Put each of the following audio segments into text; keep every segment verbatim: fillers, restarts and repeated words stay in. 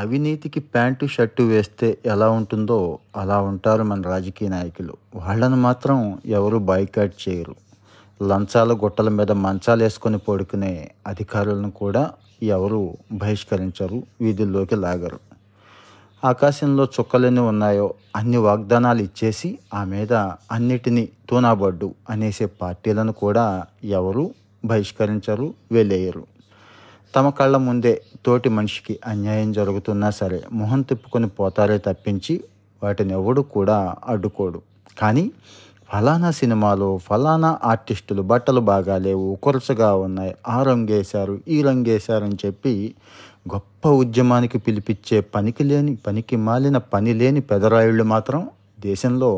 అవినీతికి pant shirt వేస్తే ఎలా ఉంటుందో అలా ఉంటారు మన రాజకీయ నాయకులు. వాళ్ళను మాత్రం ఎవరు బాయ్కాట్ చేయరు. లంచాల గొట్టల మీద మంచాలు వేసుకొని పడుకునే అధికారులను కూడా ఎవరు బహిష్కరించరు, వీధుల్లోకి లాగరు. ఆకాశంలో చుక్కలన్నీ ఉన్నాయో అన్ని వాగ్దానాలు ఇచ్చేసి ఆ మీద అన్నిటినీ తూనాబడ్డు అనేసే పార్టీలను కూడా ఎవరు బహిష్కరించరు, వేలేయరు. తమ కళ్ళ ముందే తోటి మనిషికి అన్యాయం జరుగుతున్నా సరే మొహం తిప్పుకొని పోతారే తప్పించి వాటిని ఎవడు కూడా అడ్డుకోడు. కానీ ఫలానా సినిమాలు ఫలానా ఆర్టిస్టులు బట్టలు బాగాలేవు, కొరసగా ఉన్నాయి, ఆ రంగేశారు ఈ రంగేశారు అని చెప్పి గొప్ప ఉద్యమానికి పిలిపించే పనికి లేని పనికి మాలిన పని లేని పెదరాయుళ్ళు మాత్రం దేశంలో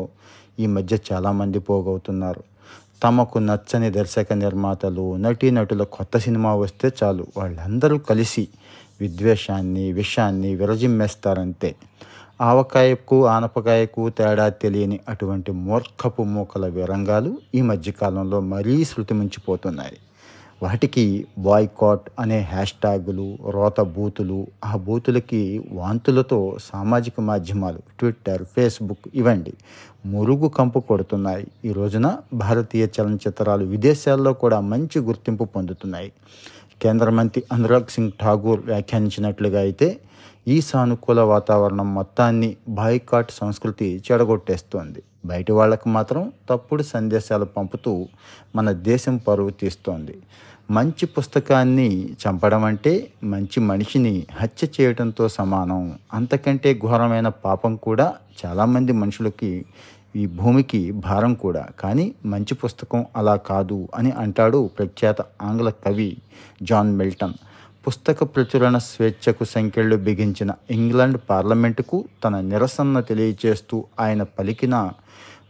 ఈ మధ్య చాలామంది పోగవుతున్నారు. తమకు నచ్చని దర్శక నిర్మాతలు నటీనటుల కొత్త సినిమా వస్తే చాలు వాళ్ళందరూ కలిసి విద్వేషాన్ని విషాన్ని విరజిమ్మేస్తారంతే. ఆవకాయకు ఆనపకాయకు తేడా తెలియని అటువంటి మూర్ఖపు మూకల విరంగాలు ఈ మధ్యకాలంలో మరీ శృతిమించిపోతున్నాయి. వాటికి బాయ్కాట్ అనే హ్యాష్ ట్యాగులు, రోత బూతులు, ఆ బూతులకి వాంతులతో సామాజిక మాధ్యమాలు ట్విట్టర్, ఫేస్బుక్ ఇవ్వండి మురుగు కంపు కొడుతున్నాయి. ఈ రోజున భారతీయ చలనచిత్రాలు విదేశాల్లో కూడా మంచి గుర్తింపు పొందుతున్నాయి. కేంద్ర మంత్రి అనురాగ్ సింగ్ ఠాగూర్ వ్యాఖ్యానించినట్లుగా అయితే ఈ సానుకూల వాతావరణం మొత్తాన్ని బాయ్కాట్ సంస్కృతి చెడగొట్టేస్తోంది. బయటి వాళ్ళకు మాత్రం తప్పుడు సందేశాలు పంపుతూ మన దేశం పరువు తీస్తోంది. మంచి పుస్తకాన్ని చంపడం అంటే మంచి మనిషిని హత్య చేయడంతో సమానం. అంతకంటే ఘోరమైన పాపం కూడా చాలామంది మనుషులకి ఈ భూమికి భారం కూడా. కానీ మంచి పుస్తకం అలా కాదు అని అంటాడు ప్రఖ్యాత ఆంగ్ల కవి జాన్ మిల్టన్. పుస్తక ప్రచురణ స్వేచ్ఛకు సంఖ్యలు బిగించిన ఇంగ్లాండ్ పార్లమెంటుకు తన నిరసన తెలియచేస్తూ ఆయన పలికిన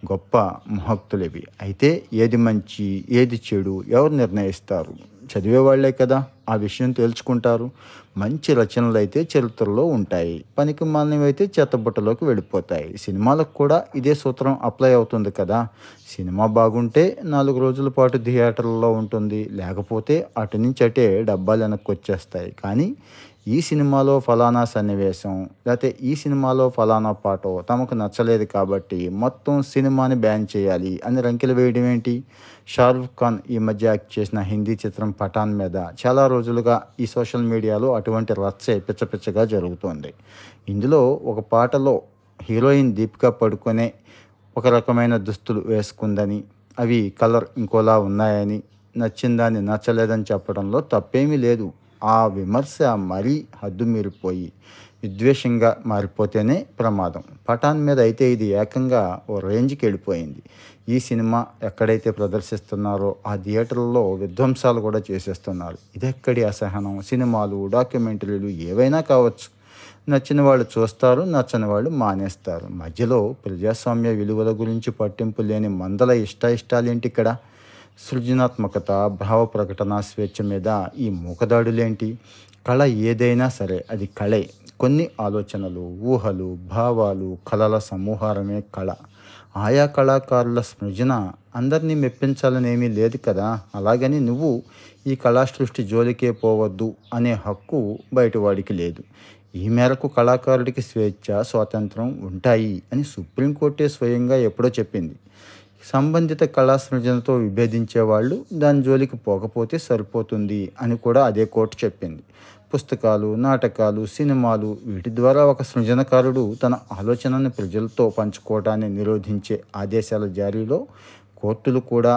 గొప్ప మహోక్తులేవి. అయితే ఏది మంచి ఏది చెడు ఎవరు నిర్ణయిస్తారు? చదివేవాళ్లే కదా ఆ విషయం తెలుసుకుంటారు. మంచి రచనలు అయితే చరిత్రలో ఉంటాయి, పనికి మాలినవైతే చెత్తబుట్టలోకి వెళ్ళిపోతాయి. సినిమాలకు కూడా ఇదే సూత్రం అప్లై అవుతుంది కదా. సినిమా బాగుంటే నాలుగు రోజుల పాటు థియేటర్లలో ఉంటుంది, లేకపోతే అటు నుంచి అటే డబ్బాలు వెనక్కి వచ్చేస్తాయి. కానీ ఈ సినిమాలో ఫలానా సన్నివేశం లేకపోతే ఈ సినిమాలో ఫలానా పాటో తమకు నచ్చలేదు కాబట్టి మొత్తం సినిమాని బ్యాన్ చేయాలి అని రంకెలు వేయడం ఏంటి? షారుఖ్ ఖాన్ ఈ మధ్య యాక్ట్ చేసిన హిందీ చిత్రం పఠాన్ మీద చాలా రోజులుగా ఈ సోషల్ మీడియాలో అటువంటి రచ్చే పిచ్చపిచ్చగా జరుగుతోంది. ఇందులో ఒక పాటలో హీరోయిన్ దీపికా పడుకునే ఒక రకమైన దుస్తులు వేసుకుందని, అవి కలర్ ఇంకోలా ఉన్నాయని, నచ్చిందాన్ని నచ్చలేదని చెప్పడంలో తప్పేమీ లేదు. ఆ విమర్శ మరీ హద్దు మీరిపోయి విద్వేషంగా మారిపోతేనే ప్రమాదం. పఠాన్ మీద అయితే ఇది ఏకంగా ఓ రేంజ్కి వెళ్ళిపోయింది. ఈ సినిమా ఎక్కడైతే ప్రదర్శిస్తున్నారో ఆ థియేటర్లలో విధ్వంసాలు కూడా చేసేస్తున్నారు. ఇదెక్కడి అసహనం? సినిమాలు డాక్యుమెంటరీలు ఏవైనా కావచ్చు, నచ్చిన వాళ్ళు చూస్తారు, నచ్చని వాళ్ళు మానేస్తారు. మధ్యలో ప్రజాస్వామ్య విలువల గురించి పట్టింపు లేని మందల ఇష్టాయిష్టాలేంటి ఇక్కడ? సృజనాత్మకత, భావ ప్రకటన, స్వేచ్ఛ మీద ఈ మూకదాడులేంటి? కళ ఏదైనా సరే అది కళే. కొన్ని ఆలోచనలు, ఊహలు, భావాలు, కళల సమూహారమే కళ. ఆయా కళాకారుల సృజన అందరినీ మెప్పించాలనేమీ లేదు కదా. అలాగని నువ్వు ఈ కళా సృష్టి జోలికే పోవద్దు అనే హక్కు బయటవాడికి లేదు. ఈ మేరకు కళాకారుడికి స్వేచ్ఛ, స్వాతంత్రం ఉంటాయి అని సుప్రీంకోర్టే స్వయంగా ఎప్పుడో చెప్పింది. సంబంధిత కళా సృజనతో విభేదించేవాళ్ళు దాని జోలికి పోకపోతే సరిపోతుంది అని కూడా అదే కోర్టు చెప్పింది. పుస్తకాలు, నాటకాలు, సినిమాలు వీటి ద్వారా ఒక సృజనకారుడు తన ఆలోచనను ప్రజలతో పంచుకోవటాన్ని నిరోధించే ఆదేశాల జారీలో కోర్టులు కూడా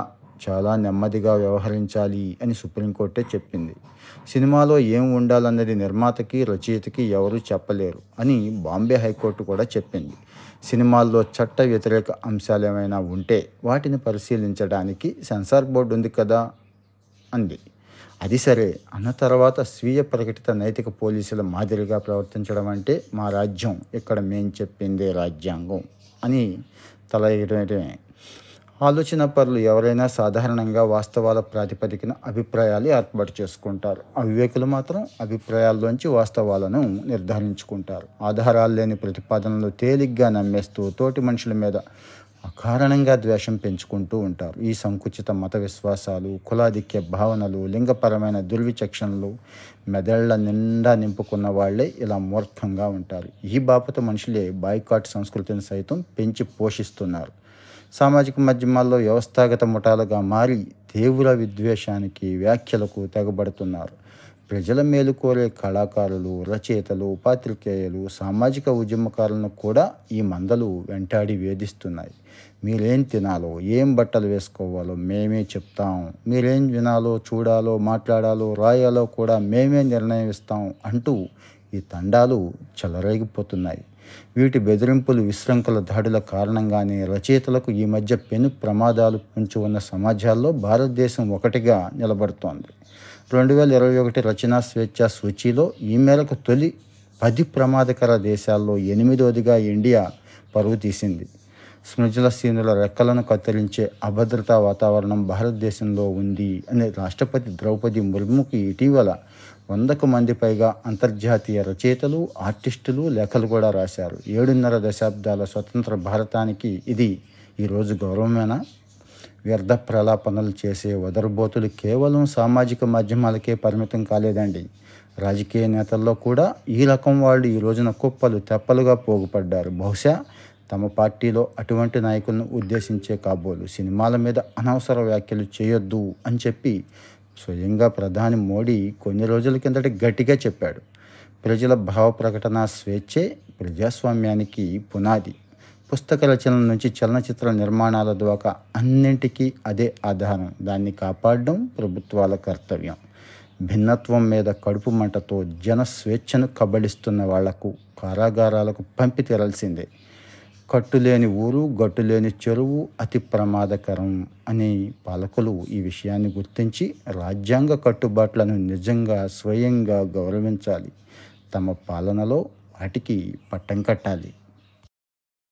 చాలా నెమ్మదిగా వ్యవహరించాలి అని సుప్రీంకోర్టే చెప్పింది. సినిమాలో ఏం ఉండాలన్నది నిర్మాతకి, రచయితకి ఎవరూ చెప్పలేరు అని బాంబే హైకోర్టు కూడా చెప్పింది. సినిమాల్లో చట్ట వ్యతిరేక అంశాలు ఏమైనా ఉంటే వాటిని పరిశీలించడానికి సెన్సార్ బోర్డు ఉంది కదా అంది. అది సరే అన్న తర్వాత స్వీయ ప్రకటిత నైతిక పోలీసుల మాదిరిగా ప్రవర్తించడం అంటే మా రాజ్యం, ఇక్కడ మేం చెప్పిందే రాజ్యాంగం అని తల ఎగరేయటమే. ఆలోచన పరులు ఎవరైనా సాధారణంగా వాస్తవాల ప్రాతిపదికన అభిప్రాయాలు ఏర్పాటు చేసుకుంటారు. అవివేకులు మాత్రం అభిప్రాయాల్లోంచి వాస్తవాలను నిర్ధారించుకుంటారు. ఆధారాలు లేని ప్రతిపాదనలు తేలిగ్గా నమ్మేస్తూ తోటి మనుషుల మీద అకారణంగా ద్వేషం పెంచుకుంటూ ఉంటారు. ఈ సంకుచిత మత విశ్వాసాలు, కులాధిక్య భావనలు, లింగపరమైన దుర్విచక్షణలు మెదళ్ల నిండా నింపుకున్న వాళ్లే ఇలా మూర్ఖంగా ఉంటారు. ఈ బాపత మనుషులే బాయ్కాట్ సంస్కృతిని సైతం పెంచి పోషిస్తున్నారు. సామాజిక మాధ్యమాల్లో వ్యవస్థాగత ముఠాలుగా మారి తీవ్ర విద్వేషానికి, వ్యాఖ్యలకు తెగబడుతున్నారు. ప్రజల మేలు కోరే కళాకారులు, రచయితలు, పాత్రికేయులు, సామాజిక ఉద్యమకారులను కూడా ఈ మందలు వెంటాడి వేధిస్తున్నాయి. మీరేం తినాలో, ఏం బట్టలు వేసుకోవాలో మేమే చెప్తాం, మీరేం వినాలో, చూడాలో, మాట్లాడాలో, రాయాలో కూడా మేమే నిర్ణయం ఇస్తాం అంటూ ఈ తండాలు చెలరేగిపోతున్నాయి. వీటి బెదిరింపులు, విశృంఖల దాడుల కారణంగానే రచయితలకు ఈ మధ్య పెను ప్రమాదాలు పొంచి ఉన్న సమాజాల్లో భారతదేశం ఒకటిగా నిలబడుతోంది. రెండు వేల ఇరవై ఒకటి రచనా స్వేచ్ఛ సూచీలో ఈ మేరకు తొలి పది ప్రమాదకర దేశాల్లో ఎనిమిదోదిగా ఇండియా పరువు తీసింది. సృజనశీనుల రెక్కలను కత్తిరించే అభద్రతా వాతావరణం భారతదేశంలో ఉంది అని రాష్ట్రపతి ద్రౌపది ముర్ముకి ఇటీవల వందకు మంది పైగా అంతర్జాతీయ రచయితలు, ఆర్టిస్టులు లేఖలు కూడా రాశారు. ఏడున్నర దశాబ్దాల స్వతంత్ర భారతానికి ఇది ఈరోజు గౌరవమేనా? వ్యర్థ ప్రలాపనలు చేసే వదరుబోతులు కేవలం సామాజిక మాధ్యమాలకే పరిమితం కాలేదండి. రాజకీయ నేతల్లో కూడా ఈ రకం వాళ్ళు ఈ రోజున కుప్పలు తెప్పలుగా పోగుపడ్డారు. బహుశా తమ పార్టీలో అటువంటి నాయకులను ఉద్దేశించే కాబోలు. సినిమాల మీద అనవసర వ్యాఖ్యలు చేయొద్దు అని చెప్పి స్వయంగా ప్రధాని మోడీ కొన్ని రోజుల కిందట గట్టిగా చెప్పాడు. ప్రజల భావ ప్రకటన స్వేచ్ఛే ప్రజాస్వామ్యానికి పునాది. పుస్తక రచనల నుంచి చలనచిత్ర నిర్మాణాల ద్వారా అన్నింటికీ అదే ఆధారం. దాన్ని కాపాడడం ప్రభుత్వాల కర్తవ్యం. భిన్నత్వం మీద కడుపు మంటతో జన స్వేచ్ఛను కబళిస్తున్న వాళ్లకు కారాగారాలకు పంపి తీరాల్సిందే. కట్టులేని ఊరు, గట్టులేని చెరువు అతి ప్రమాదకరం అని పాలకులు ఈ విషయాన్ని గుర్తించి రాజ్యాంగ కట్టుబాట్లను నిజంగా స్వయంగా గౌరవించాలి. తమ పాలనలో వాటికి పట్టం కట్టాలి.